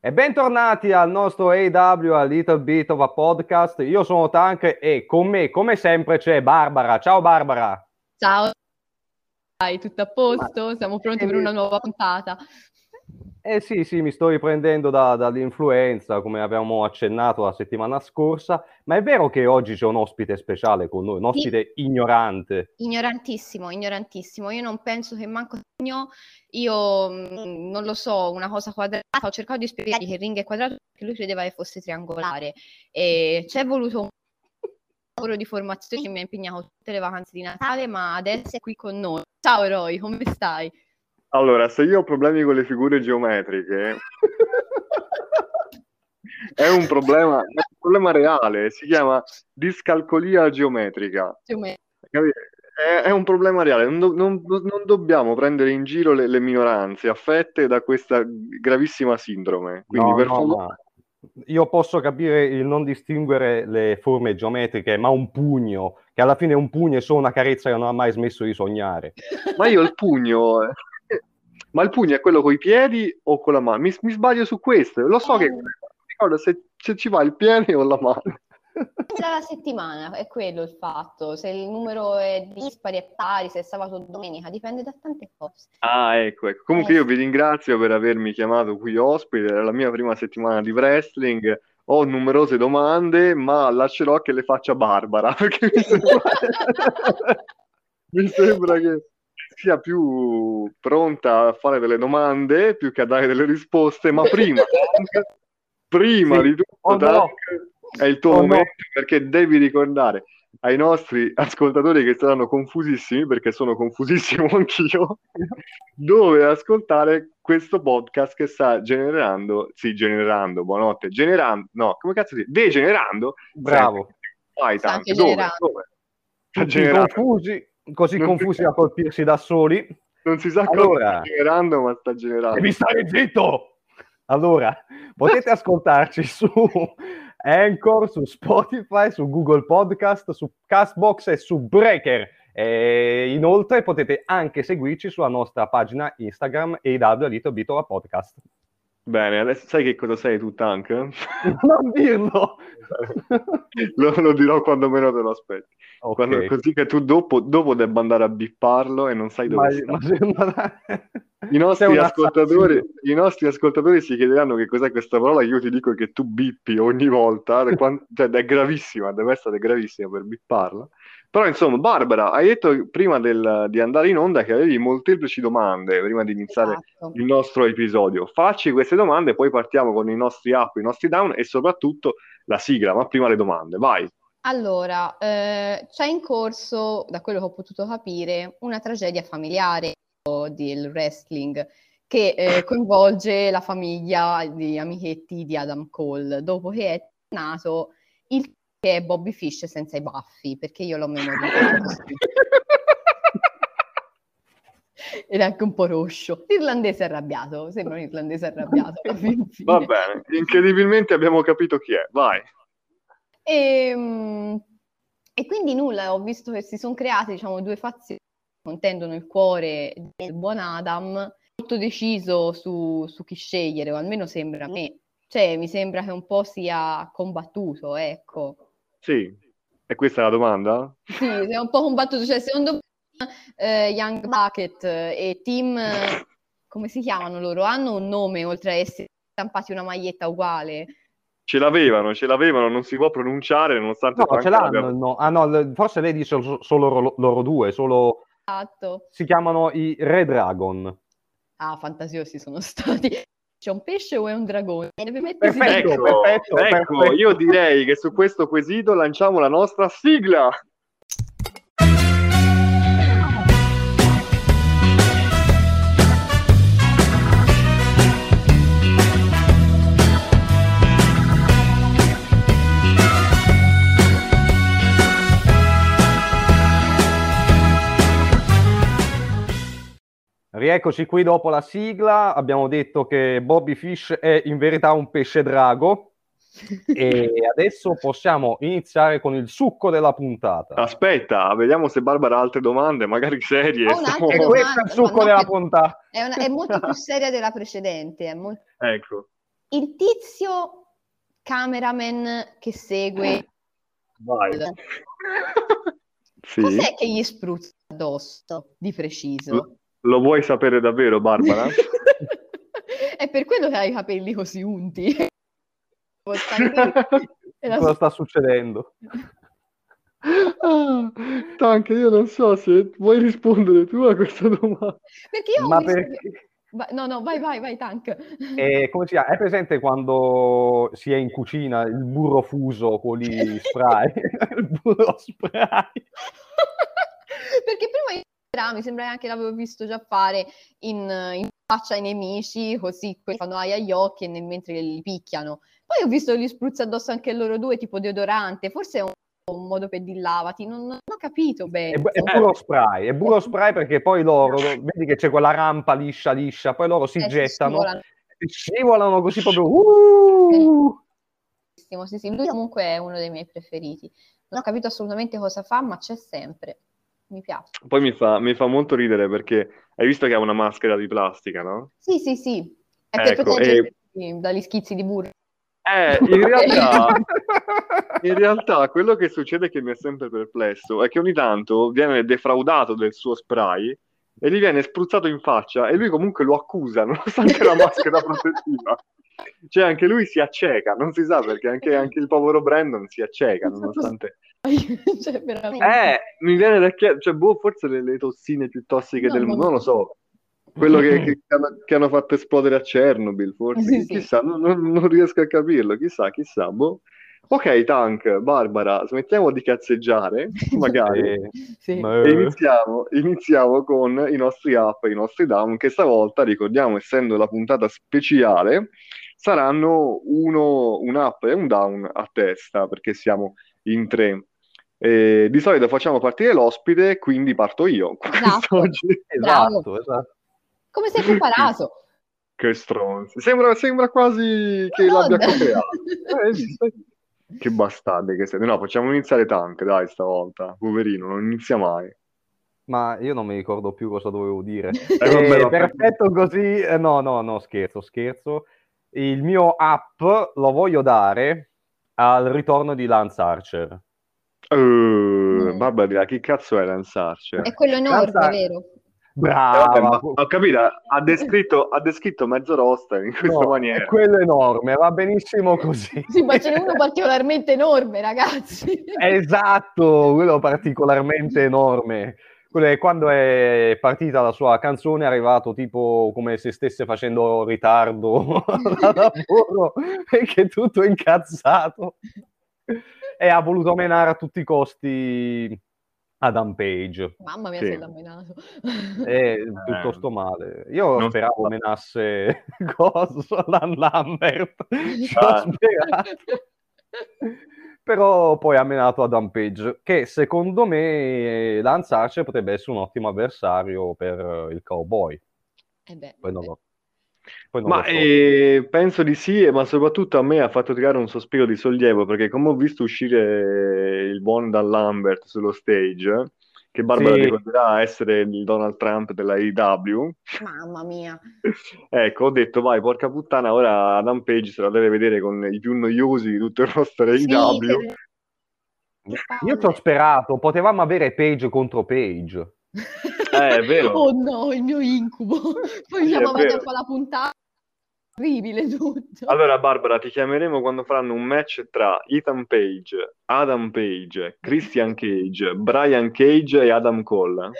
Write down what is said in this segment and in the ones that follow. E bentornati al nostro AW, a Little Bit of a Podcast. Io sono Tank e con me, come sempre, c'è Barbara. Ciao Barbara. Ciao. Dai, tutto a posto? Siamo pronti per una nuova puntata. Sì, mi sto riprendendo dall'influenza, come abbiamo accennato la settimana scorsa, ma è vero che oggi c'è un ospite speciale con noi, un ospite ignorante. Ignorantissimo. Io non penso che manco segno, io non lo so, una cosa quadrata, ho cercato di spiegargli che il ring è quadrato perché lui credeva che fosse triangolare e c'è voluto un lavoro di formazione che mi ha impegnato tutte le vacanze di Natale, ma adesso è qui con noi. Ciao Roy, come stai? Allora, se io ho problemi con le figure geometriche, è un problema reale, si chiama discalcolia geometrica. È un problema reale, non dobbiamo prendere in giro le minoranze affette da questa gravissima sindrome. Quindi no. Io posso capire il non distinguere le forme geometriche, ma un pugno, che alla fine un pugno è solo una carezza che non ha mai smesso di sognare. Ma io il pugno... Ma il pugno è quello coi piedi o con la mano? Mi sbaglio su questo, lo so che ricordo se ci va il piede o la mano. Sarà la settimana, è quello il fatto, se il numero è dispari è pari, se è sabato o domenica, dipende da tante cose. Ah, ecco. Comunque io vi ringrazio per avermi chiamato qui ospite, era la mia prima settimana di wrestling, ho numerose domande, ma lascerò che le faccia Barbara, perché mi sembra che... sia più pronta a fare delle domande più che a dare delle risposte, ma prima sì, di tutto è il tuo momento, perché devi ricordare ai nostri ascoltatori che saranno confusissimi, perché sono confusissimo anch'io, dove ascoltare questo podcast che sta degenerando. Bravo. Vai, tanto. Sta generando. Così confusi a colpirsi da soli, non si sa cosa sta generando, ma sta generando. Devi stare zitto! Allora, potete ascoltarci su Anchor, su Spotify, su Google Podcast, su Castbox e su Breaker. E inoltre potete anche seguirci sulla nostra pagina Instagram AW_Podcast. Bene, adesso sai che cosa sei tu, Tank? Non dirlo! Lo dirò quando meno te lo aspetti. Okay. Così che tu dopo debba andare a bipparlo e non sai dove sta. I nostri ascoltatori si chiederanno che cos'è questa parola, io ti dico che tu bippi ogni volta, cioè è gravissima, deve essere gravissima per bipparla. Però insomma, Barbara, hai detto prima di andare in onda che avevi molteplici domande prima di iniziare il nostro episodio. Facci queste domande, poi partiamo con i nostri up, i nostri down e soprattutto la sigla, ma prima le domande, vai! Allora, c'è in corso, da quello che ho potuto capire, una tragedia familiare del wrestling che coinvolge la famiglia di amichetti di Adam Cole, dopo che è nato il che è Bobby Fish senza i baffi, perché io l'ho memorizzato ed è anche un po' roscio, l'irlandese arrabbiato, sembra un irlandese arrabbiato. Va bene, incredibilmente abbiamo capito chi è, vai. E quindi nulla, ho visto che si sono create, diciamo, due fazioni che contendono il cuore del buon Adam, molto deciso su chi scegliere, o almeno sembra a me. Cioè, mi sembra che un po' sia combattuto, ecco. Sì, e questa è la domanda? Sì, è un po' combattuto, cioè secondo me Young Bucket e Team, come si chiamano loro? Hanno un nome, oltre a essere stampati una maglietta uguale? Ce l'avevano, non si può pronunciare, nonostante... No, ce l'hanno, no. Ah no, forse lei dice solo loro due, solo... Esatto. Si chiamano i Re Dragon. Ah, fantasiosi sono stati... C'è un pesce o è un dragone? Perfetto. Io direi che su questo quesito lanciamo la nostra sigla. Rieccoci qui dopo la sigla, abbiamo detto che Bobby Fish è in verità un pesce drago e adesso possiamo iniziare con il succo della puntata. Aspetta, vediamo se Barbara ha altre domande, magari serie. Questo è il succo della puntata. È molto più seria della precedente. Ecco. il tizio cameraman che segue... Vai. Sì. Cos'è che gli spruzza addosso, di preciso? Lo vuoi sapere davvero, Barbara? È per quello che hai i capelli così unti. Cosa sta succedendo? Ah, Tank, io non so se vuoi rispondere tu a questa domanda. Perché io No, vai, Tank. Come si chiama? È presente quando si è in cucina il burro fuso con gli spray? Il burro spray. Perché prima mi sembra anche l'avevo visto già fare in faccia ai nemici, così quelli fanno ai agli occhi e mentre li picchiano. Poi ho visto che li spruzza addosso anche loro due, tipo deodorante, forse è un modo per dir lavati, non ho capito bene. È burro spray perché poi loro, vedi che c'è quella rampa liscia, poi loro si gettano, scivolano così proprio. Sì, lui comunque è uno dei miei preferiti. Non ho capito assolutamente cosa fa, ma c'è sempre. Mi piace. Poi mi fa molto ridere perché hai visto che ha una maschera di plastica, no? Sì. È per proteggersi dagli schizzi di burro. In realtà quello che succede, che mi è sempre perplesso, è che ogni tanto viene defraudato del suo spray e gli viene spruzzato in faccia e lui comunque lo accusa nonostante la maschera protettiva. Cioè anche lui si acceca, non si sa perché anche il povero Brandon si acceca nonostante... Cioè, veramente... mi viene da chiedere, cioè, forse le tossine più tossiche del mondo, non lo so, quello che hanno fatto esplodere a Chernobyl, forse, chissà, non riesco a capirlo, chissà, Ok, Tank, Barbara, smettiamo di cazzeggiare, magari, e iniziamo con i nostri up, i nostri down, che stavolta, ricordiamo, essendo la puntata speciale, saranno un up e un down a testa, perché siamo in tre. Di solito facciamo partire l'ospite, quindi parto io. Esatto. Come sei preparato? Che stronzo. Sembra quasi che l'abbia copiato. Che bastardi che siete. No, facciamo iniziare Tank, dai, stavolta. Poverino, non inizia mai. Ma io non mi ricordo più cosa dovevo dire. Perfetto così. No, scherzo. Il mio up lo voglio dare al ritorno di Lance Archer. Barbara, chi cazzo è Lance Archer? È quello enorme, vero? Brava, ho capito, ha descritto mezzo roster in questa maniera. È quello enorme, va benissimo così. Sì, ma ce n'è uno particolarmente enorme, ragazzi. Esatto, quello particolarmente enorme. Quello è quando è partita la sua canzone, è arrivato tipo come se stesse facendo ritardo da lavoro e che è tutto incazzato. E ha voluto menare a tutti i costi Adam Page. Mamma mia, sì. Se l'ha menato. Piuttosto male. Io non speravo menasse Alan Lambert. Però poi ha menato Adam Page, che secondo me Lance Archer potrebbe essere un ottimo avversario per il Cowboy. Penso di sì, ma soprattutto a me ha fatto tirare un sospiro di sollievo, perché come ho visto uscire il buon Dan Lambert sullo stage, che Barbara ricorderà essere il Donald Trump della AEW, mamma mia, ecco, ho detto vai, porca puttana, ora Adam Page se la deve vedere con i più noiosi di tutto il nostro AEW. Io ci ho sperato, potevamo avere Page contro Page. È vero. Oh no, il mio incubo. Poi siamo avanti un po' la puntata. Orribile tutto. Allora Barbara, ti chiameremo quando faranno un match tra Ethan Page, Adam Page, Christian Cage, Brian Cage e Adam Cole.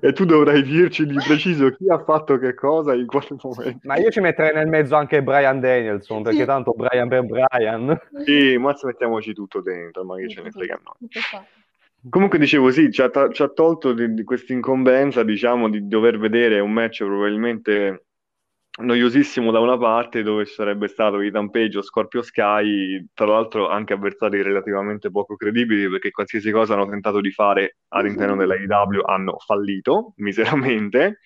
E tu dovrai dirci di preciso chi ha fatto che cosa in quale momento. Ma io ci metterei nel mezzo anche Bryan Danielson, perché tanto Brian per Brian. Sì, ma mettiamoci tutto dentro, ma che ce ne frega noi. Comunque dicevo sì, ci ha tolto di questa incombenza, diciamo, di dover vedere un match probabilmente noiosissimo da una parte, dove ci sarebbe stato Ethan Page o Scorpio Sky, tra l'altro anche avversari relativamente poco credibili, perché qualsiasi cosa hanno tentato di fare all'interno della AEW hanno fallito miseramente,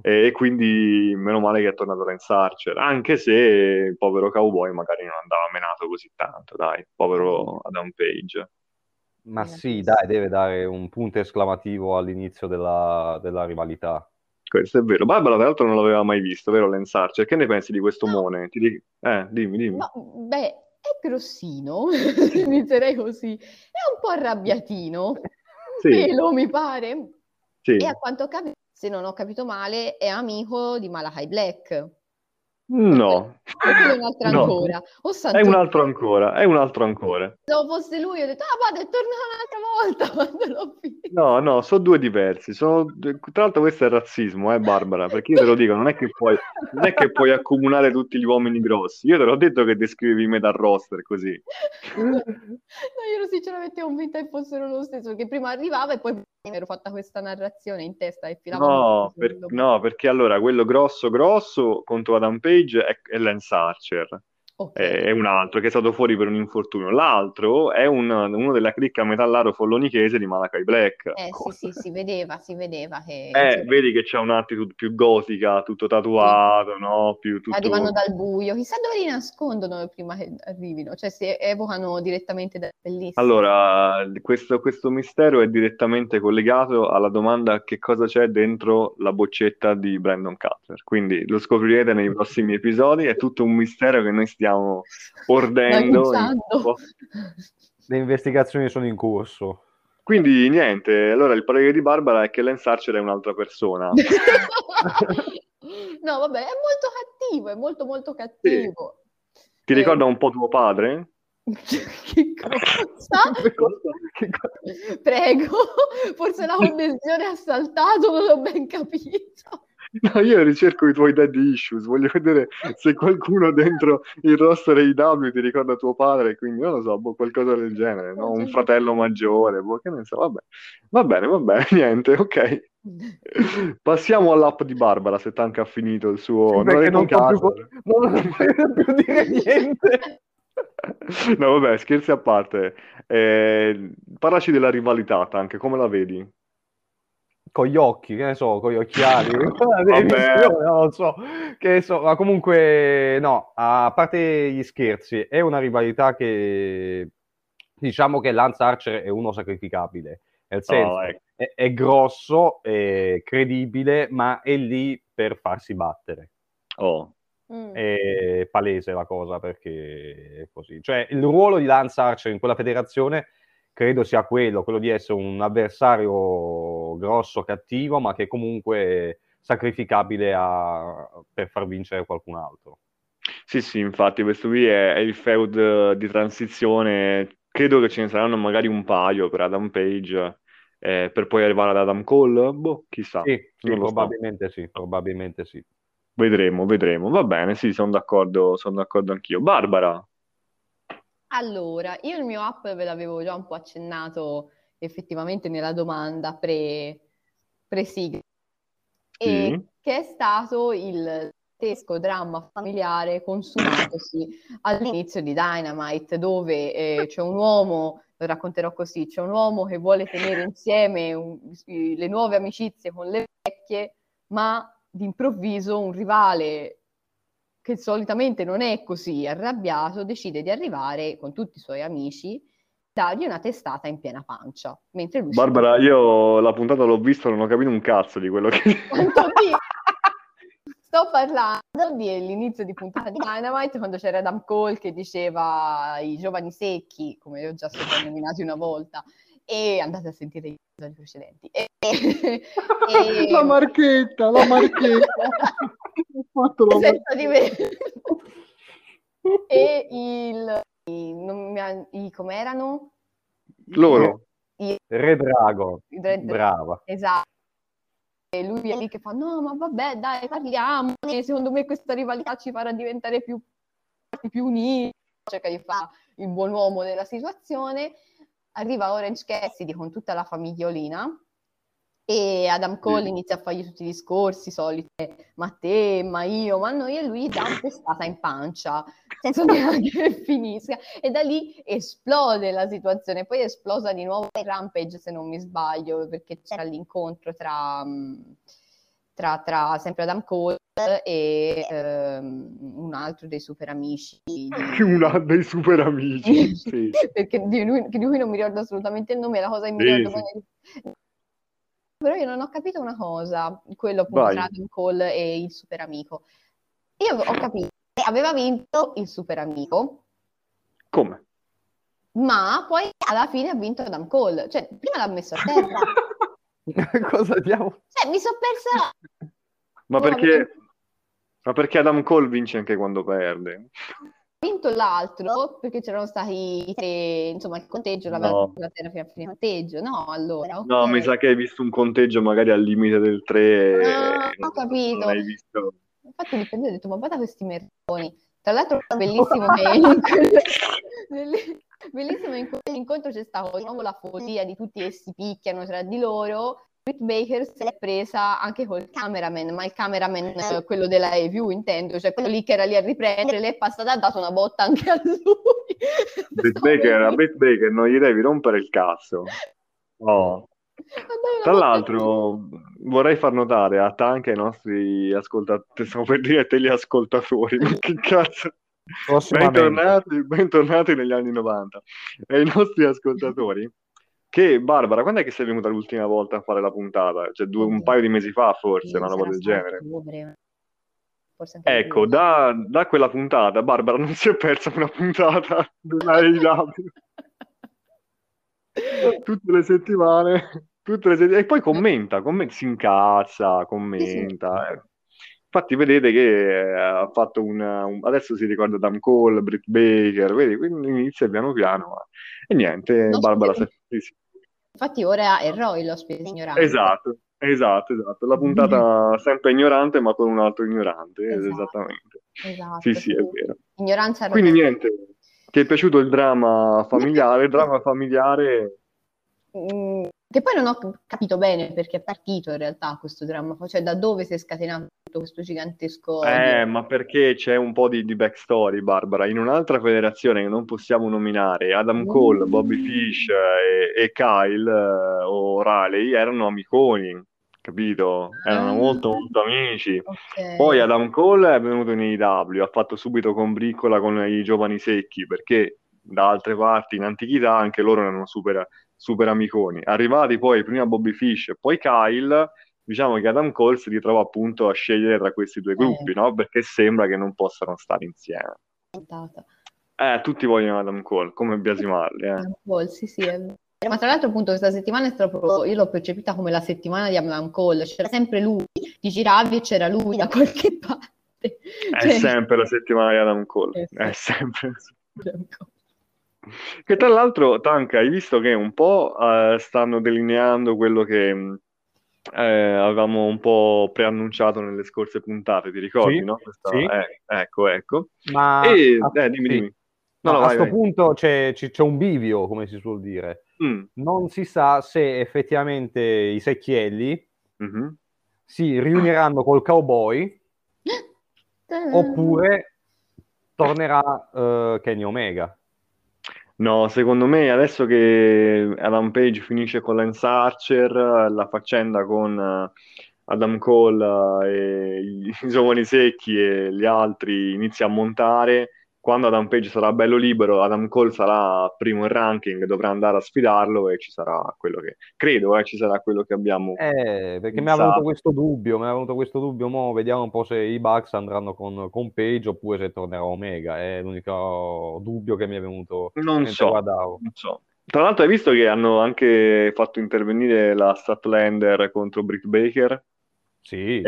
e quindi meno male che è tornato Lance Archer, anche se il povero Cowboy magari non andava menato così tanto, dai, povero Adam Page. Ma sì, dai, deve dare un punto esclamativo all'inizio della rivalità. Questo è vero. Barbara, tra l'altro, non l'aveva mai visto, vero, Lance Archer? Che ne pensi di questo omone? Dimmi. No, beh, è grossino, inizierei così. È un po' arrabbiatino, sì. Pelo, mi pare. Sì. E a quanto se non ho capito male, è amico di Malachi Black. No. È un altro ancora. È un altro ancora. Se non fosse lui, ho detto, vado, torna un'altra volta quando l'ho finito. No, sono due diversi. Tra l'altro questo è razzismo, Barbara, perché io te lo dico, non è che puoi accomunare tutti gli uomini grossi. Io te l'ho detto che descrivi metà roster così. No, io sinceramente convinta che fossero lo stesso, perché prima arrivava e poi mi ero fatta questa narrazione in testa e filavo. No, perché allora quello grosso contro Adam Page è Lance Archer, okay. È un altro che è stato fuori per un infortunio. L'altro è uno della cricca metallaro follonichese di Malachi Black. Sì, si vedeva che... vedi che c'è un'attitude più gotica, tutto tatuato, sì. No? Arrivano dal buio, chissà dove li nascondono prima che arrivino, cioè si evocano direttamente da... Bellissimo. Allora, questo mistero è direttamente collegato alla domanda che cosa c'è dentro la boccetta di Brandon Cutler, quindi lo scoprirete nei prossimi episodi, è tutto un mistero che noi stiamo ordendo. Le investigazioni sono in corso. Quindi niente, allora il parere di Barbara è che Lance Archer è un'altra persona. No, vabbè, è molto molto cattivo. Sì. Ti ricorda un po' tuo padre? Che cosa? Prego, forse la connessione ha saltato, non ho ben capito. No, io ricerco i tuoi daddy issues, voglio vedere se qualcuno dentro il roster AEW ti ricorda tuo padre, quindi non lo so, qualcosa del genere, no? Un fratello maggiore, che ne so, vabbè. Va bene, niente, ok. Passiamo all'app di Barbara, se tanto ha finito il suo... Perché non può più dire niente. No, vabbè, scherzi a parte. Parlaci della rivalità, anche come la vedi? Con gli occhi, che ne so, con gli occhiali, ma comunque no, a parte gli scherzi, è una rivalità che diciamo che Lance Archer è uno sacrificabile, nel senso è grosso, è credibile, ma è lì per farsi battere. È palese la cosa, perché è così, cioè il ruolo di Lance Archer in quella federazione credo sia quello di essere un avversario grosso, cattivo, ma che comunque sacrificabile per far vincere qualcun altro. Sì, infatti questo qui è il feud di transizione, credo che ce ne saranno magari un paio per Adam Page, per poi arrivare ad Adam Cole, chissà. Sì, probabilmente sì. Vedremo, va bene, sì, sono d'accordo anch'io. Barbara? Allora, io il mio app ve l'avevo già un po' accennato effettivamente nella domanda pre-sigla, che è stato il tedesco dramma familiare consumatosi all'inizio di Dynamite, dove c'è un uomo, lo racconterò così, c'è un uomo che vuole tenere insieme le nuove amicizie con le vecchie, ma d'improvviso un rivale che solitamente non è così arrabbiato, decide di arrivare con tutti i suoi amici, dargli una testata in piena pancia. Mentre lui Barbara, io la puntata l'ho vista, non ho capito un cazzo di quello che... Sto parlando dell'inizio di puntata di Dynamite, quando c'era Adam Cole che diceva i giovani secchi, come li ho già soprannominati una volta, e andate a sentire gli episodi precedenti. La marchetta! Com'erano? Loro. Re Drago. Brava. Esatto. E lui è lì che fa, no, ma vabbè, dai, parliamo. Secondo me questa rivalità ci farà diventare più uniti. Cerca di fare il buon uomo della situazione. Arriva Orange Cassidy con tutta la famigliolina. E Adam Cole inizia a fargli tutti i discorsi soliti, ma te, ma io, ma noi, e lui dà una testata in pancia, senza neanche che finisca, e da lì esplode la situazione, poi è esplosa di nuovo Rampage, se non mi sbaglio, perché c'era l'incontro tra sempre Adam Cole e un altro dei super amici. Uno dei super amici, sì. Perché di lui non mi ricordo assolutamente il nome, la cosa che mi ricordo... Però io non ho capito una cosa, quello appunto tra Adam Cole e il super amico. Io ho capito che aveva vinto il super amico. Come? Ma poi alla fine ha vinto Adam Cole. Cioè, prima l'ha messo a terra. Cosa diavolo? Cioè, mi sono persa... Ma perché Adam Cole vince anche quando perde? Ha vinto l'altro, perché c'erano stati tre, insomma, il conteggio, l'aveva vinto la terra fino al conteggio, no? Allora, okay. No, mi sa che hai visto un conteggio magari al limite del 3. No, ho capito. Non hai visto. Infatti mi ho detto, ma guarda questi merconi. Tra l'altro bellissimo bellissimo in quell'incontro c'è stata di nuovo la follia di tutti e si picchiano tra di loro. Britt Baker si è presa anche col cameraman, ma il cameraman quello della review intendo, cioè quello lì che era lì a riprendere, lei è passata, ha dato una botta anche a lui. Britt Baker non gli devi rompere il cazzo. Oh. Tra l'altro vorrei far notare a te anche ai nostri ascoltatori, stavo per dire teleascoltatori, ma che cazzo. Bentornati negli anni 90 e i nostri ascoltatori, che Barbara, quando è che sei venuta l'ultima volta a fare la puntata? Cioè un paio di mesi fa forse, una roba del genere. Forse anche ecco, da quella puntata Barbara non si è persa una puntata della AEW. Tutte le settimane e poi commenta, si incazza, commenta. Infatti vedete che ha fatto adesso si ricorda Dan Cole, Britt Baker, vedi? Quindi inizia piano piano e niente, no, Barbara sì. Infatti ora è Roy l'ospite ignorante. Esatto, la puntata sempre ignorante ma con un altro ignorante, esattamente. Sì, è vero. Ignoranza. Quindi niente, ti è piaciuto il dramma familiare? Che poi non ho capito bene perché è partito in realtà questo dramma, cioè da dove si è scatenato tutto questo gigantesco... ma perché c'è un po' di backstory, Barbara. In un'altra federazione che non possiamo nominare, Adam Cole, Bobby Fish e Kyle O'Reilly erano amiconi, capito? Erano molto molto amici. Okay. Poi Adam Cole è venuto in AEW, ha fatto subito combriccola con i giovani secchi, perché da altre parti in antichità anche loro erano super amiconi. Arrivati poi prima Bobby Fish e poi Kyle, diciamo che Adam Cole si ritrova appunto a scegliere tra questi due gruppi, no? Perché sembra che non possano stare insieme. Tutti vogliono Adam Cole, come biasimarli. Adam Cole, sì, è vero. Ma tra l'altro appunto questa settimana è proprio, io l'ho percepita come la settimana di Adam Cole, c'era sempre lui, ti giravi e c'era lui da qualche parte. È sempre la settimana di Adam Cole, è sempre Adam Cole. Che tra l'altro, Tanka, hai visto che un po' stanno delineando quello che avevamo un po' preannunciato nelle scorse puntate, ti ricordi, no? Questa, sì. Ecco. Ma dimmi. No, a questo punto c'è un bivio, come si suol dire. Non si sa se effettivamente i secchielli si riuniranno col cowboy oppure tornerà Kenny Omega. No, secondo me adesso che Adam Page finisce con Lance Archer, la faccenda con Adam Cole e i giovani secchi e gli altri inizia a montare, quando Adam Page sarà bello libero, Adam Cole sarà primo in ranking, dovrà andare a sfidarlo e ci sarà quello che... Credo, ci sarà quello che abbiamo... perché mi è venuto questo dubbio, mo vediamo un po' se i Bucks andranno con Page oppure se tornerà Omega, è l'unico dubbio che mi è venuto. Non so. Tra l'altro hai visto che hanno anche fatto intervenire la Statlander contro Britt Baker? Sì.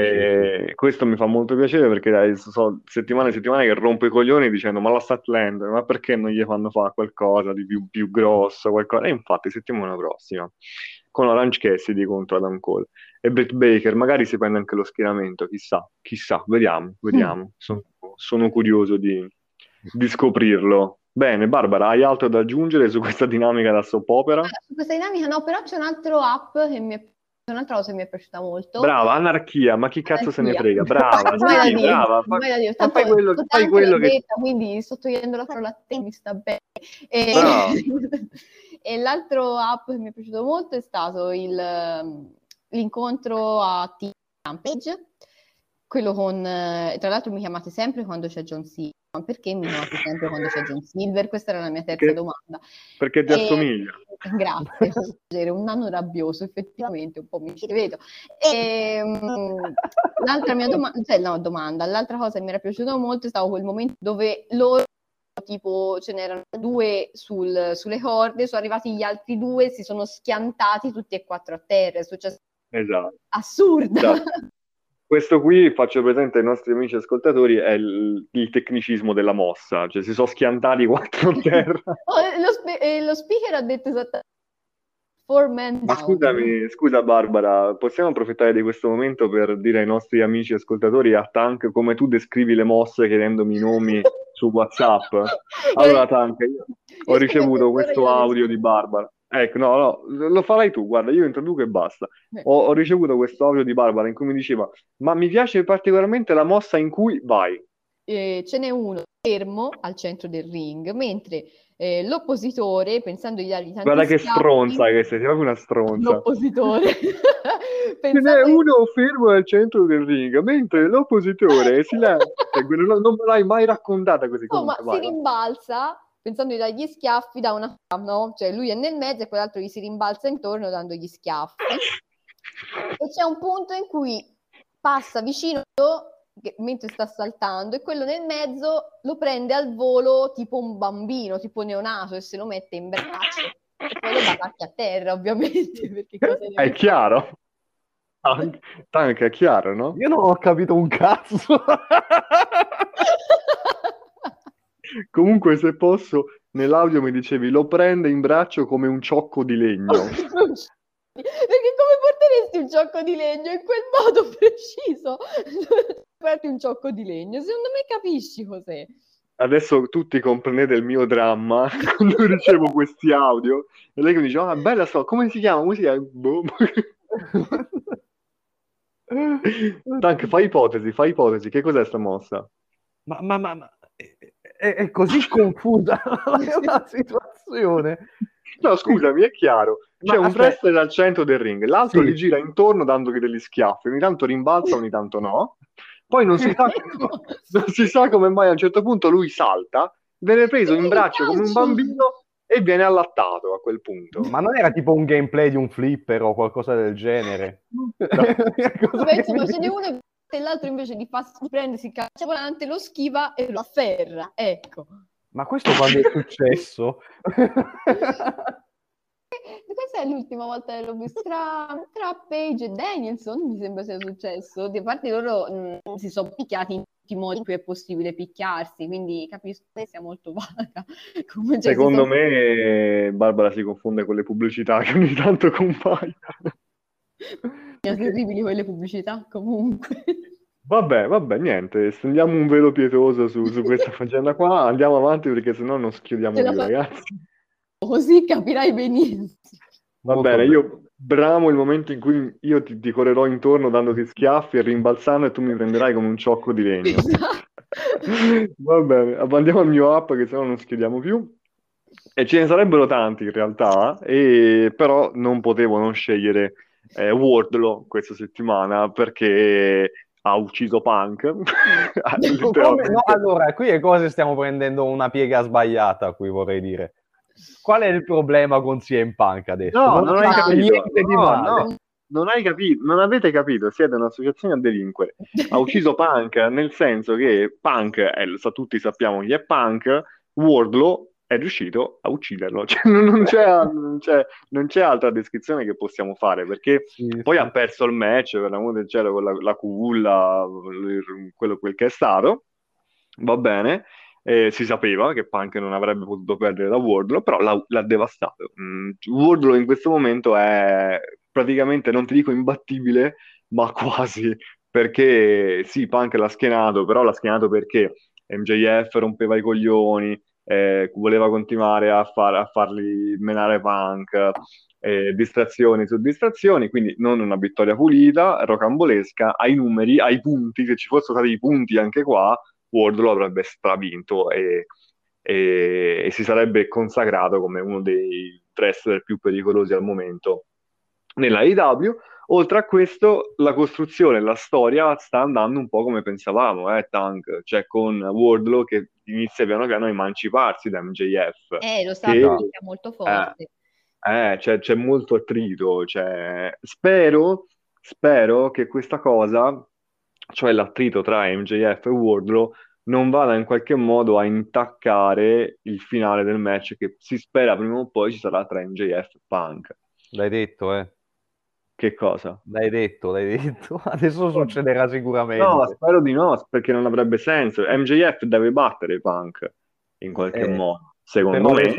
Questo mi fa molto piacere perché so settimane e settimane che rompo i coglioni dicendo ma la Statlander, ma perché non gli fanno fare qualcosa di più grosso, qualcosa? E infatti settimana prossima con Orange Cassidy contro Adam Cole e Britt Baker, magari si prende anche lo schieramento, chissà, vediamo. Sono curioso di scoprirlo. Bene, Barbara, hai altro da aggiungere su questa dinamica da soap opera? Su questa dinamica no, però c'è un altro app che mi è un'altra cosa che mi è piaciuta molto. Brava, anarchia, ma chi cazzo se ne frega? Brava, sì, brava. Fai quello che... Quindi sto togliendo la parola a te, mi sta bene. E l'altro app che mi è piaciuto molto è stato l'incontro a Rampage, quello con... Tra l'altro mi chiamate sempre quando c'è John Silver. Ma perché mi chiamate sempre quando c'è John Silver? Questa era la mia terza domanda. Perché ti assomiglia. grazie. Un anno rabbioso, effettivamente un po' mi ci rivedo. L'altra mia domanda, cioè no, domanda, l'altra cosa che mi era piaciuta molto è stato quel momento dove loro, tipo, ce n'erano due sulle corde, sono arrivati gli altri due, si sono schiantati tutti e quattro a terra, è successo. Esatto. Assurda. Esatto. Questo qui, faccio presente ai nostri amici ascoltatori, è il tecnicismo della mossa, cioè si sono schiantati quattro a terra. Lo speaker ha detto esattamente "4 men down". Ma scusa Barbara, possiamo approfittare di questo momento per dire ai nostri amici ascoltatori, a Tank, come tu descrivi le mosse chiedendomi i nomi su WhatsApp? Allora Tank, io ho ricevuto questo audio di Barbara. Ecco, no, lo farai tu, guarda, io introduco e basta. Ho ricevuto questo audio di Barbara in cui mi diceva: ma mi piace particolarmente la mossa in cui vai. Ce n'è uno fermo al centro del ring, mentre l'oppositore, pensando di dargli tanti guarda che schiaffi, stronza che sei proprio una stronza. L'oppositore ce n'è uno fermo al centro del ring, mentre l'oppositore si leva. Non me l'hai mai raccontata così. No, comunque, ma vai, si rimbalza pensando di dargli schiaffi da una, no? Cioè lui è nel mezzo e quell'altro gli si rimbalza intorno dandogli schiaffi. E c'è un punto in cui passa vicino mentre sta saltando e quello nel mezzo lo prende al volo tipo un bambino, tipo neonato, e se lo mette in braccio e poi lo baracchia a terra, ovviamente, perché cosa è chiaro. Tank, è chiaro, no? Io non ho capito un cazzo. Comunque, se posso, nell'audio mi dicevi lo prende in braccio come un ciocco di legno. Perché come porteresti un ciocco di legno in quel modo preciso? Porti un ciocco di legno, secondo me capisci cos'è. Adesso tutti comprendete il mio dramma quando ricevo questi audio e lei che mi dice: ah, bella storia, come si chiama? Boom. Tank, fai ipotesi, che cos'è sta mossa? Ma... È così confusa la situazione. No, scusami, è chiaro. C'è un wrestler al centro del ring, l'altro gli gira intorno dandogli degli schiaffi, ogni tanto rimbalza, ogni tanto no. Poi non si sa come mai a un certo punto lui salta, viene preso in braccio come un bambino e viene allattato a quel punto. Ma non era tipo un gameplay di un flipper o qualcosa del genere? No. E l'altro invece di prendersi il calciavolante lo schiva e lo afferra, ecco. Ma questo quando è successo? Questa è l'ultima volta che l'ho visto tra Page e Danielson, mi sembra sia successo. Di parte loro si sono picchiati in tutti i modi in cui è possibile picchiarsi, quindi capisco che sia molto vaga. Come secondo me Barbara si confonde con le pubblicità che ogni tanto compaiono. Terribili quelle pubblicità, comunque. Vabbè, niente, stendiamo un velo pietoso su questa faccenda qua, andiamo avanti perché sennò non schiudiamo più, ragazzi. Così capirai benissimo. Va bene, io bramo il momento in cui io ti correrò intorno dandoti schiaffi e rimbalzando e tu mi prenderai come un ciocco di legno. Va bene, andiamo al mio app che sennò non schiudiamo più. E ce ne sarebbero tanti in realtà, però non potevo non scegliere Wardlow questa settimana perché ha ucciso Punk. No, allora qui le cose stiamo prendendo una piega sbagliata, qui vorrei dire. Qual è il problema con CM Punk adesso? No, non hai capito. Non avete capito, siete un'associazione a delinquere. Ha ucciso Punk nel senso che Punk tutti sappiamo chi è Punk, Wardlow è riuscito a ucciderlo, cioè, non c'è altra descrizione che possiamo fare, perché poi ha perso il match per l'amore del cielo con la culla, quel che è stato, va bene, si sapeva che Punk non avrebbe potuto perdere da Wardlow, però l'ha devastato. Wardlow in questo momento è praticamente, non ti dico imbattibile, ma quasi, perché sì, Punk l'ha schienato, però l'ha schienato perché MJF rompeva i coglioni, voleva continuare a farli menare Punk, distrazioni su distrazioni, quindi non una vittoria pulita, rocambolesca, ai numeri, ai punti. Se ci fossero stati i punti anche qua, Wardlow avrebbe stravinto e si sarebbe consacrato come uno dei wrestler più pericolosi al momento nella AEW. Oltre a questo, la costruzione, la storia sta andando un po' come pensavamo, Tank, cioè con Wardlow che inizia piano piano a emanciparsi da MJF. Lo sta molto forte. C'è molto attrito. Spero che questa cosa, cioè l'attrito tra MJF e Wardlow, non vada in qualche modo a intaccare il finale del match che si spera prima o poi ci sarà tra MJF e Punk. L'hai detto, eh? Che cosa? L'hai detto. Adesso succederà sicuramente. No, spero di no, perché non avrebbe senso. MJF deve battere Punk in qualche modo. Secondo me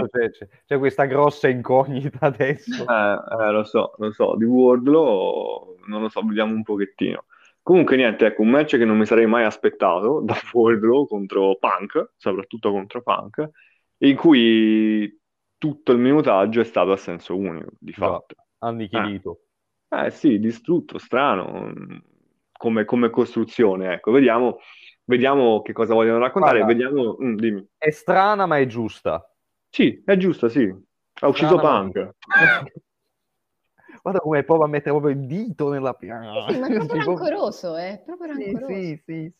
c'è questa grossa incognita adesso. Lo so, di Wardlow non lo so, vediamo un pochettino. Comunque niente, ecco, un match che non mi sarei mai aspettato da Wardlow contro Punk, soprattutto contro Punk, in cui tutto il minutaggio è stato a senso unico, di fatto. Annichilito. Sì, distrutto, strano, come costruzione, ecco, vediamo che cosa vogliono raccontare. Guarda, vediamo, dimmi. È strana ma è giusta. Sì, è giusta, sì. Ha ucciso Punk. Guarda come prova a mettere proprio il dito nella piana. Sì, ma è proprio rancoroso, proprio rancoroso. Sì.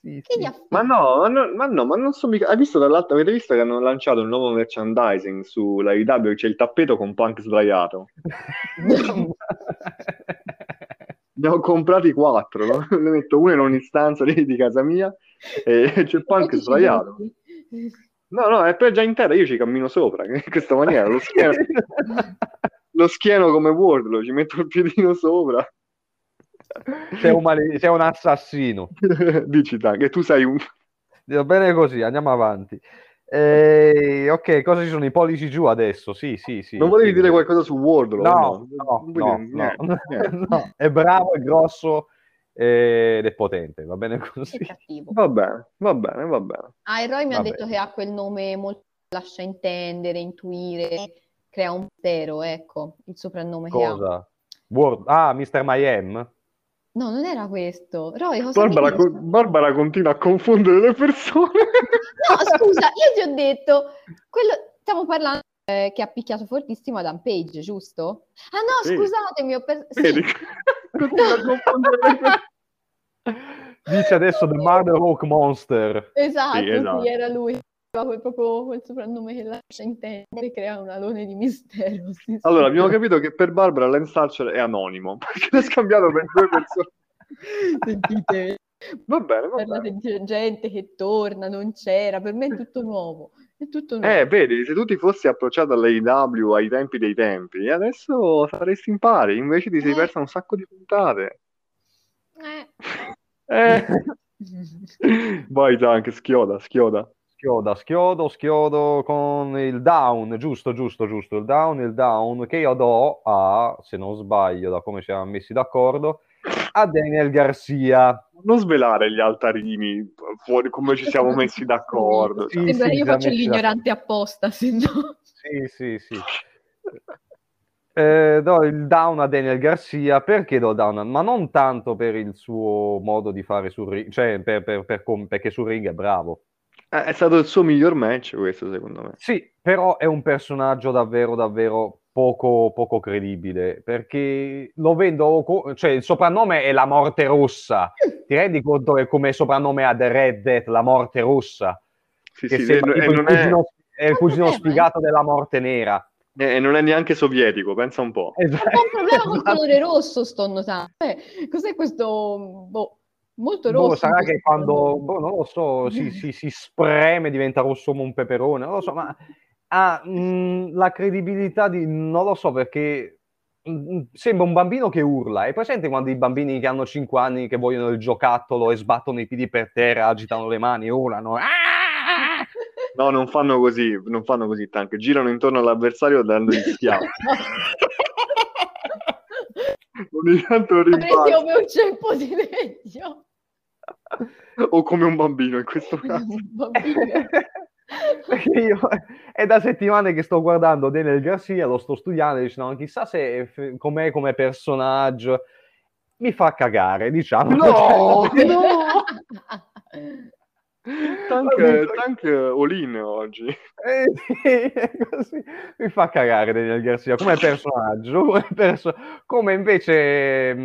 Ma non so mica. Hai visto dall'altro? Avete visto che hanno lanciato un nuovo merchandising sulla IW? C'è il tappeto con Punk sdraiato. Ne ho comprati 4, no? Ne metto uno in ogni stanza di casa mia e c'è Punk sdraiato. No, è già in terra, io ci cammino sopra, in questa maniera, lo schieno. Lo schieno come Wardlow, ci metto il piedino sopra. Sei un assassino. Dici che tu sei un... Va bene così, andiamo avanti. Ok, cosa ci sono i pollici giù adesso? Sì. Non volevi dire qualcosa su Wardlow? No. È bravo, è grosso ed è potente, va bene così. È cattivo. Va bene. Roy mi ha detto che ha quel nome molto... lascia intendere, intuire... Crea un zero, ecco, il soprannome. Cosa? Che ha. Mr. Mayhem? No, non era questo. Roy, cosa Barbara continua a confondere le persone. No, scusa, io ti ho detto, stiamo parlando che ha picchiato fortissimo Adam Page, giusto? Ah no, sì. Scusatemi, Vedi, continua a confondere le persone. Dice adesso The Mother Hawk Monster. Esatto. Sì, era lui. Proprio quel soprannome che lascia intendere, crea un alone di mistero. Sì, allora, abbiamo capito che per Barbara Lance Archer è anonimo, perché l'ha scambiato per due persone. Sentite, va bene. Parlate di gente che torna, non c'era, per me è tutto nuovo. Vedi, se tu ti fossi approcciato all'AEW ai tempi dei tempi, adesso saresti in pari, invece ti sei persa un sacco di puntate. Vai Tank, schioda. Schiodo con il down, giusto, il down che io do a, se non sbaglio, da come ci siamo messi d'accordo, a Daniel Garcia. Non svelare gli altarini fuori, come ci siamo messi d'accordo. Sì, io faccio l'ignorante apposta, se no. Sì. Do il down a Daniel Garcia. Perché do down? Ma non tanto per il suo modo di fare sul ring, cioè perché sul ring è bravo. È stato il suo miglior match questo, secondo me. Sì, però è un personaggio davvero poco credibile, perché lo vedo... Cioè, il soprannome è la morte rossa. Ti rendi conto che come soprannome ha The Red Death, la morte rossa? Sì, sembra è il cugino sfigato della morte nera. E non è neanche sovietico, pensa un po'. Esatto. È un problema col colore rosso, sto notando. Cos'è questo... molto rosso. Sarà che quando non lo so, si spreme, diventa rosso come un peperone, non lo so, ma ha la credibilità di non lo so, perché sembra un bambino che urla. È presente quando i bambini che hanno 5 anni che vogliono il giocattolo e sbattono i piedi per terra, agitano le mani e urlano. No, non fanno così tanto, girano intorno all'avversario dando gli schiaffi. Ogni tanto rimpallo come un ceppo di legno o come un bambino in questo caso. Perché io è da settimane che sto guardando Daniel Garcia, lo sto studiando e dico, no, chissà se com'è come personaggio mi fa cagare, diciamo. No! Tank Olin oggi così. Mi fa cagare Daniel Garcia come personaggio, come invece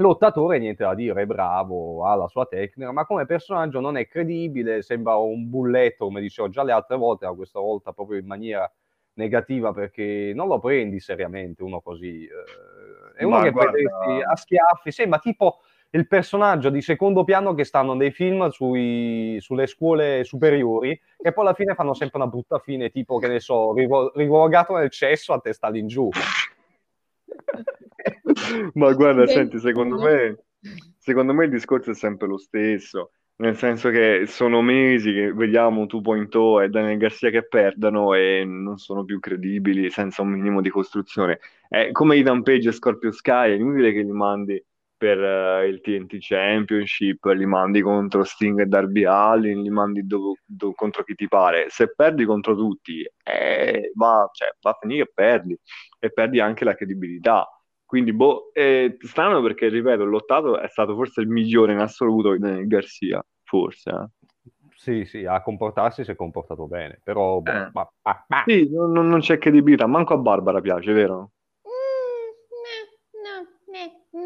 lottatore niente da dire, è bravo, ha la sua tecnica, ma come personaggio non è credibile, sembra un bulletto, come dicevo già le altre volte, ma questa volta proprio in maniera negativa, perché non lo prendi seriamente uno così, è uno che prenderesti a schiaffi, sembra tipo il personaggio di secondo piano che stanno nei film sulle scuole superiori, che poi alla fine fanno sempre una brutta fine, tipo, che ne so, rivolgato nel cesso a testa all'ingiù. Ma guarda, senti, secondo me il discorso è sempre lo stesso, nel senso che sono mesi che vediamo 2.0 e Daniel Garcia che perdono e non sono più credibili senza un minimo di costruzione. È come i Rampage e Scorpio Sky, è inutile che li mandi per il TNT Championship, li mandi contro Sting e Darby Allin, li mandi contro chi ti pare. Se perdi contro tutti, va a finire che perdi, e perdi anche la credibilità. Quindi, strano, perché, ripeto, l'ottato è stato forse il migliore in assoluto di Garcia, forse. Sì, a comportarsi si è comportato bene, però... Sì, non c'è credibilità, manco a Barbara piace, vero? No,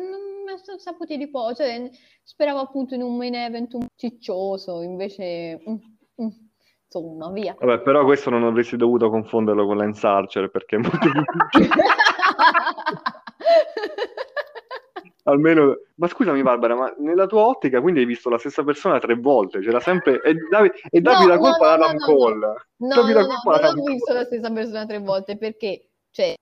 non sono saputi di poco, cioè, speravo appunto in un main event un ciccioso, invece... Insomma, via. Vabbè, però questo non avresti dovuto confonderlo con Lance Archer, perché è molto più... Almeno, ma scusami Barbara, ma nella tua ottica quindi hai visto la stessa persona 3 volte, c'era sempre, e davi la colpa alla Adam Cole. Non ho visto la stessa persona 3 volte, perché, cioè,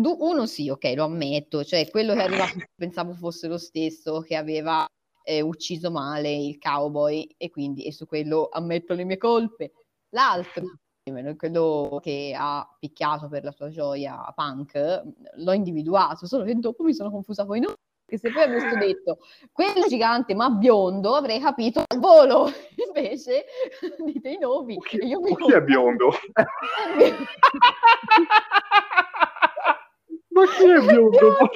uno sì, ok, lo ammetto, cioè quello che arrivava pensavo fosse lo stesso che aveva ucciso male il cowboy, e quindi su quello ammetto le mie colpe. L'altro, quello che ha picchiato per la sua gioia Punk, l'ho individuato, solo che dopo mi sono confusa con i nomi, perché se poi avessi detto quello gigante ma biondo avrei capito al volo, invece dite i nomi, e io mi chi è biondo? Ma chi è biondo? Al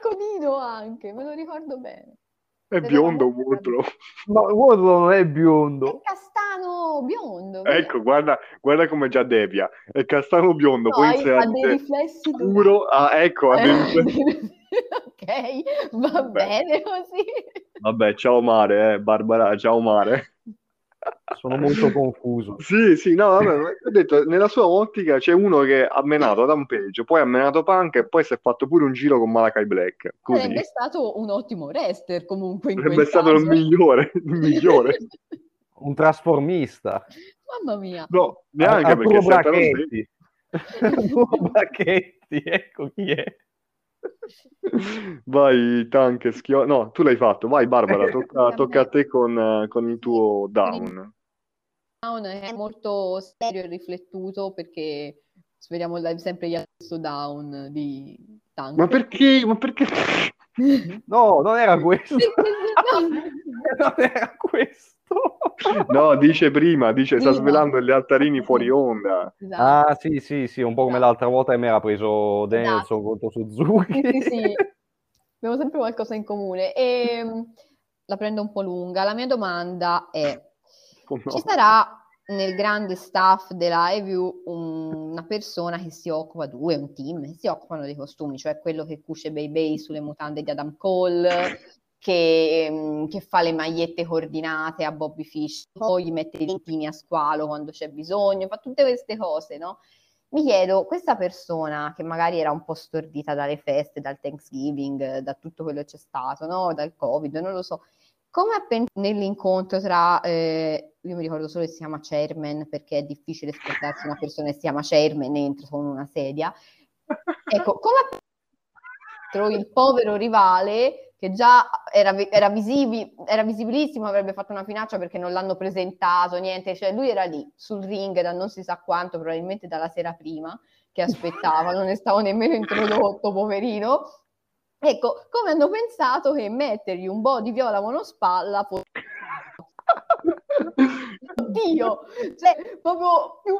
codino anche, me lo ricordo bene. È biondo Wardlow? Ma Wardlow non è biondo. È castano biondo. Ecco, guarda come già devia. È castano biondo, no, poi ha dei riflessi duro. Ecco, ha dei riflessi. Ok, va bene così. Vabbè, ciao Mare, Barbara, ciao Mare. Sono molto confuso. Sì, no, vabbè, ho detto, nella sua ottica c'è uno che ha menato Adam Page, poi ha menato Punk e poi si è fatto pure un giro con Malakai Black. Così. Sarebbe stato un ottimo wrestler comunque. Sarebbe stato il migliore. Un trasformista. Mamma mia. No, neanche perché Bracchetti. Bracchetti, ecco chi è. Vai Tank, no, tu l'hai fatto, vai Barbara, tocca a te con il tuo down. È molto serio e riflettuto, perché speriamo sempre gli stesso down di Tank. Ma perché? No, non era questo. Non era questo. No, dice prima. Sta svelando gli altarini fuori onda. Esatto. Ah, sì, un po' come l'altra volta che mi era preso Danielson contro Suzuki. Sì. Abbiamo sempre qualcosa in comune. E la prendo un po' lunga. La mia domanda è: ci sarà nel grande staff della EW una persona che si occupa, un team che si occupano dei costumi, cioè quello che cuce Baby sulle mutande di Adam Cole, che fa le magliette coordinate a Bobby Fish, poi gli mette i dentini a squalo quando c'è bisogno, fa tutte queste cose, no? Mi chiedo, questa persona che magari era un po' stordita dalle feste, dal Thanksgiving, da tutto quello che c'è stato, no? Dal Covid, non lo so, come ha pensato nell'incontro tra, io mi ricordo solo che si chiama Chairman, perché è difficile aspettarsi una persona che si chiama Chairman entro con una sedia, ecco, come ha pensato il povero rivale, che già era visibilissimo, avrebbe fatto una finaccia perché non l'hanno presentato, niente, cioè lui era lì sul ring da non si sa quanto, probabilmente dalla sera prima, che aspettava, non ne stavo nemmeno introdotto, poverino. Ecco, come hanno pensato che mettergli un bo' di viola monospalla oddio, cioè proprio più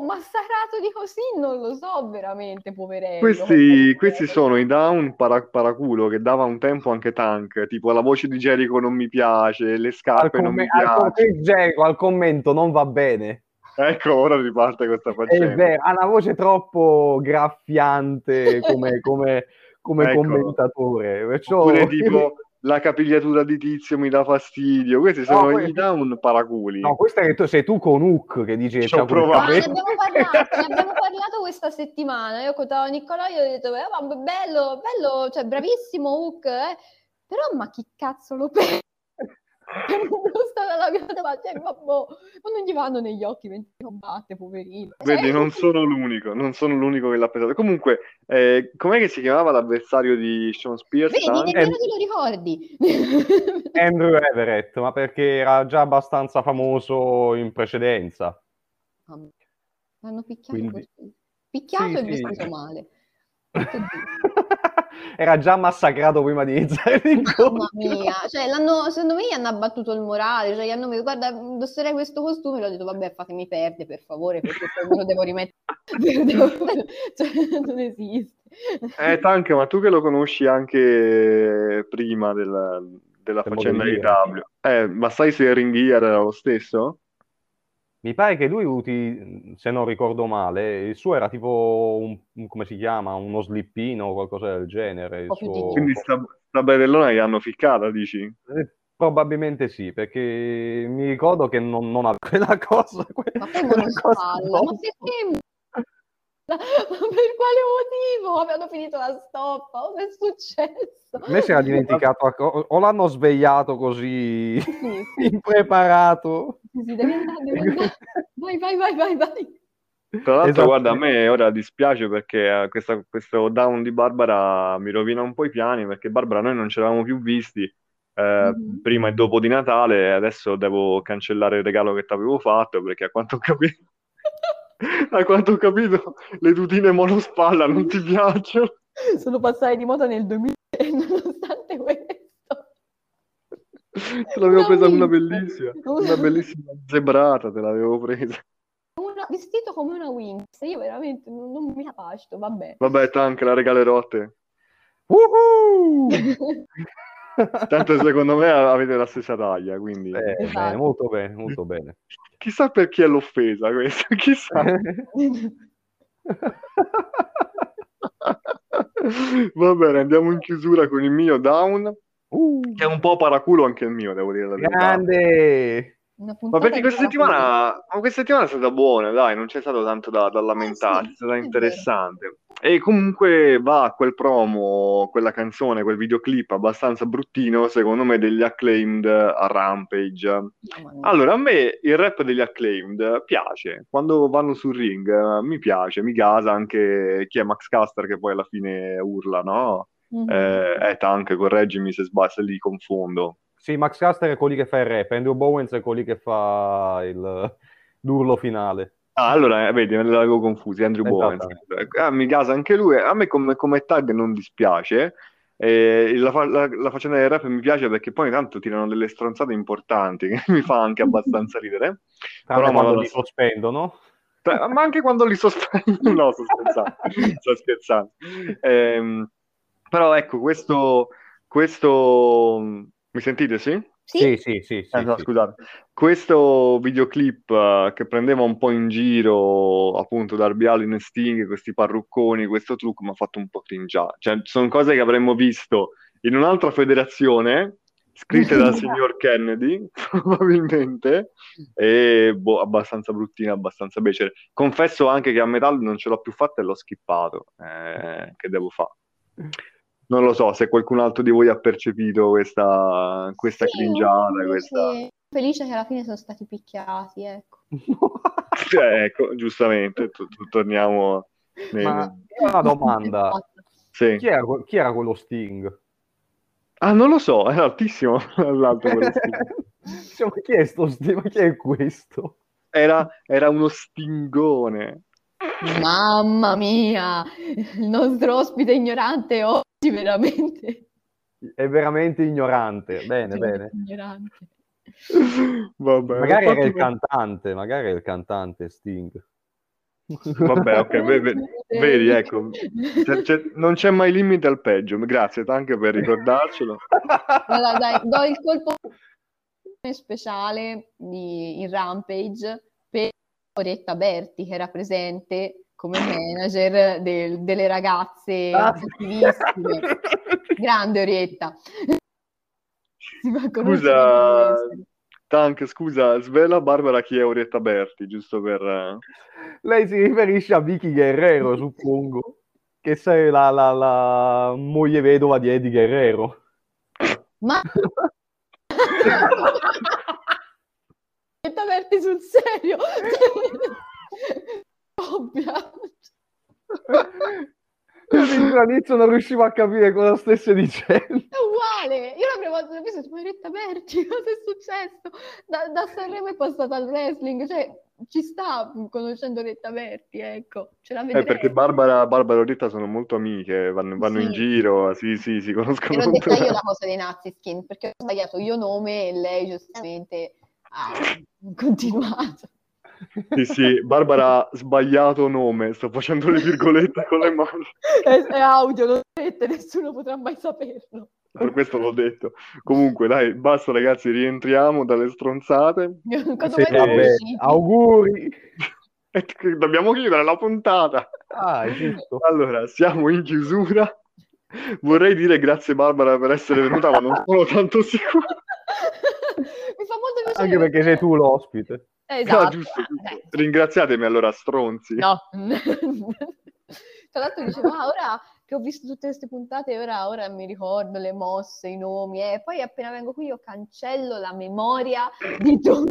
massacrato di così, non lo so veramente, poverello. Questi sono i down paraculo che dava un tempo anche Tank, tipo la voce di Jericho non mi piace, le scarpe non mi piace. Jericho al commento non va bene. Ecco, ora riparte questa faccenda. È vero, ha una voce troppo graffiante come ecco, commentatore. Perciò... Oppure tipo la capigliatura di tizio mi dà fastidio. Questi sono i down paraculi. No, questa è che sei tu con Hook che dice che ci ho provato. Ne abbiamo parlato, questa settimana. Io contavo Nicolò, io ho detto bello, bello, cioè bravissimo Hook, però ma chi cazzo lo pensa? Dalla mia davanti, boh, ma non gli vanno negli occhi 20 combatte, poverino. Vedi, non sono l'unico che l'ha pensato. Comunque, com'è che si chiamava l'avversario di Sean Spears? Vedi, nemmeno te lo ricordi. Andrew Everett, ma perché era già abbastanza famoso in precedenza. L'hanno picchiato. Quindi... picchiato sì, e vestito male. Era già massacrato prima di iniziare l'incontro. Mamma mia, cioè, secondo me gli hanno abbattuto il morale, cioè gli hanno detto guarda, indosserei questo costume, e l'ho detto vabbè, fatemi perdere per favore, perché poi lo devo rimettere. Cioè, non esiste. Tanche, ma tu che lo conosci anche prima della faccenda di W, ma sai se Ring Gear era lo stesso? Mi pare che lui, se non ricordo male, il suo era tipo come si chiama, uno slippino o qualcosa del genere. Quindi sta bellellona gli hanno ficcata, dici? Probabilmente sì, perché mi ricordo che non aveva quella cosa. Ma poi non spalla, ma perché? Ma per quale motivo? Avevano finito la stoppa, cosa è successo? A me si era dimenticato, o l'hanno svegliato così, sì. Impreparato. Sì, devi andare. Vai. Tra l'altro, guarda, a me ora dispiace perché questo down di Barbara mi rovina un po' i piani, perché Barbara noi non ce l'avevamo più visti prima e dopo di Natale, adesso devo cancellare il regalo che ti avevo fatto, perché a quanto ho capito... A quanto ho capito, le tutine monospalla non ti piacciono. Sono passate di moda nel 2000 e nonostante questo. Te l'avevo presa una bellissima zebrata, te l'avevo presa. Vestito come una Winx, io veramente non mi appasto, vabbè, Tank, la regalerò a te. Tanto secondo me avete la stessa taglia, quindi esatto. molto bene. Chissà per chi è l'offesa questa, chissà. Va bene, andiamo in chiusura con il mio down, che è un po' paraculo anche il mio, devo dire la verità. Grande! Ma perché questa settimana è stata buona, dai, non c'è stato tanto da lamentarsi, sì, è stata interessante. E comunque va quel promo, quella canzone, quel videoclip abbastanza bruttino, secondo me, degli Acclaimed a Rampage. Allora, a me il rap degli Acclaimed piace, quando vanno sul ring mi piace, mi gasa anche chi è Max Caster che poi alla fine urla, no? Tank, correggimi se sbaglio, se li confondo. Sì, Max Caster è quelli che fa il rap, Andrew Bowens è quelli che fa l'urlo finale. Ah, allora, vedi, me l'avevo confuso, Andrew Bowens. Mi gasa anche lui, a me come tag non dispiace, la faccenda del rap mi piace perché poi tanto tirano delle stronzate importanti, che mi fa anche abbastanza ridere. Però quando li sospendono. Ma anche quando li sospendono, no, sto scherzando. Però ecco, questo... Mi sentite, sì? Sì. No, scusate. Questo videoclip che prendeva un po' in giro appunto Darby Allin e Sting, questi parrucconi, questo trucco, mi ha fatto un po' cringiare. Cioè, sono cose che avremmo visto in un'altra federazione, scritte dal signor Kennedy, probabilmente, e abbastanza bruttina, abbastanza becere. Confesso anche che a Metal non ce l'ho più fatta e l'ho skippato. Che devo fare? Non lo so se qualcun altro di voi ha percepito questa cringiata. Questa... Felice che alla fine sono stati picchiati, ecco. Ecco, giustamente, torniamo... Ma una domanda. Sì. Chi era quello Sting? Ah, non lo so, era altissimo l'altro quello Sting. Diciamo, chi è sto Sting? Ma chi è questo? Era uno stingone. Mamma mia, il nostro ospite ignorante oggi veramente è veramente ignorante. Bene. Ignorante. Vabbè, magari era il cantante, Sting. Vabbè, ok, vedi, ecco, non c'è mai limite al peggio. Grazie anche per ricordarcelo. Allora, dai, do il colpo speciale di Rampage per Orietta Berti, che era presente come manager delle ragazze attivissime. Grande Orietta. si va a conoscere. Scusa, Tank, scusa, svela Barbara chi è Orietta Berti, giusto per... Lei si riferisce a Vicky Guerrero, suppongo, che sei la moglie vedova di Eddie Guerrero. Ma... Orietta Berti sul serio? Ovvio. All'inizio non riuscivo a capire cosa stesse dicendo. È uguale, io l'avrei volta visto, tipo, Orietta Berti, cosa è successo? Da Sanremo è passata al wrestling, cioè ci sta conoscendo Orietta Berti, ecco, ce la vedremo. Perché Barbara e Orietta sono molto amiche, vanno sì. In giro, sì, si conoscono. Però molto. Ho detto io la cosa dei Naziskin, perché ho sbagliato io nome e lei giustamente ha continuato. Sì, Barbara sbagliato nome, sto facendo le virgolette con le mani. È audio, lo sapete, nessuno potrà mai saperlo. Per questo l'ho detto. Comunque, dai, basta ragazzi, rientriamo dalle stronzate. Auguri! Dobbiamo chiudere la puntata. Ah, giusto. Allora, siamo in chiusura. Vorrei dire grazie Barbara per essere venuta, ma non sono tanto sicuro. Mi fa molto piacere. Anche perché sei tu l'ospite. Esatto. No, giusto. Ringraziatemi allora, stronzi. No. Tra l'altro dicevo, ora che ho visto tutte queste puntate, ora mi ricordo le mosse, i nomi, e poi appena vengo qui io cancello la memoria di tutto.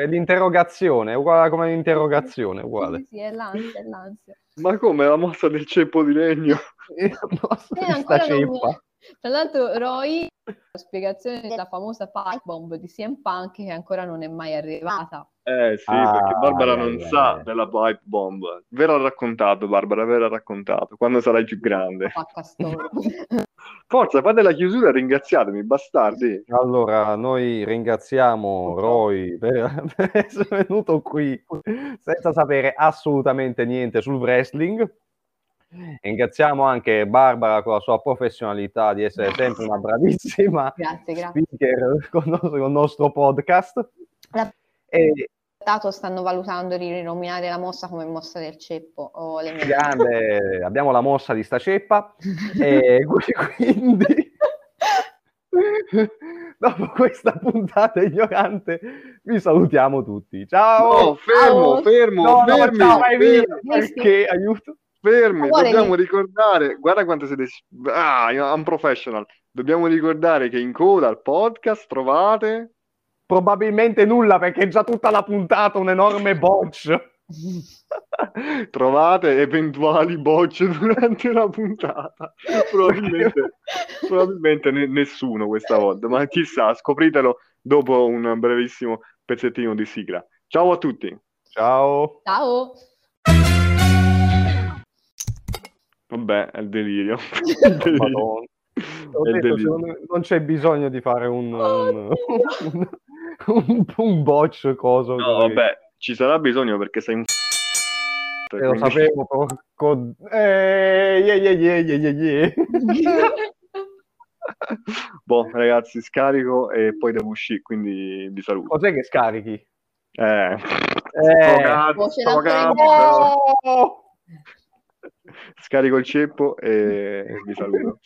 L'interrogazione, è uguale come l'interrogazione, uguale. Sì, è l'ansia. Ma come la mossa del ceppo di legno? La ceppa. Tra l'altro Roy, la spiegazione della famosa pipe bomb di CM Punk che ancora non è mai arrivata. Perché Barbara non sa della pipe bomb. Ve l'ha raccontato Barbara, quando sarai più grande. Forza, fate la chiusura, ringraziatemi, bastardi. Allora, noi ringraziamo Roy per essere venuto qui senza sapere assolutamente niente sul wrestling. Ringraziamo anche Barbara con la sua professionalità di essere sempre una bravissima speaker con il nostro podcast. Stanno valutando di rinominare la mossa come mossa del ceppo o le grande, abbiamo la mossa di sta ceppa e quindi dopo questa puntata ignorante vi salutiamo tutti. Ciao! Fermo, perché aiuto? Fermi, dobbiamo ricordare, guarda quanto siete un professional. Dobbiamo ricordare che in coda al podcast trovate probabilmente nulla, perché è già tutta la puntata un enorme boccio. Trovate eventuali bocce durante la puntata, probabilmente nessuno questa volta, ma chissà, scopritelo dopo un brevissimo pezzettino di sigla. Ciao a tutti. Ciao. Vabbè, è il delirio. Non c'è bisogno di fare un boccio coso. No, vabbè, ci sarà bisogno perché sei un... Lo sapevo, porco... Boh, ragazzi, scarico e poi devo uscire, quindi vi saluto. Cos'è che scarichi? Scarico il ceppo e vi saluto.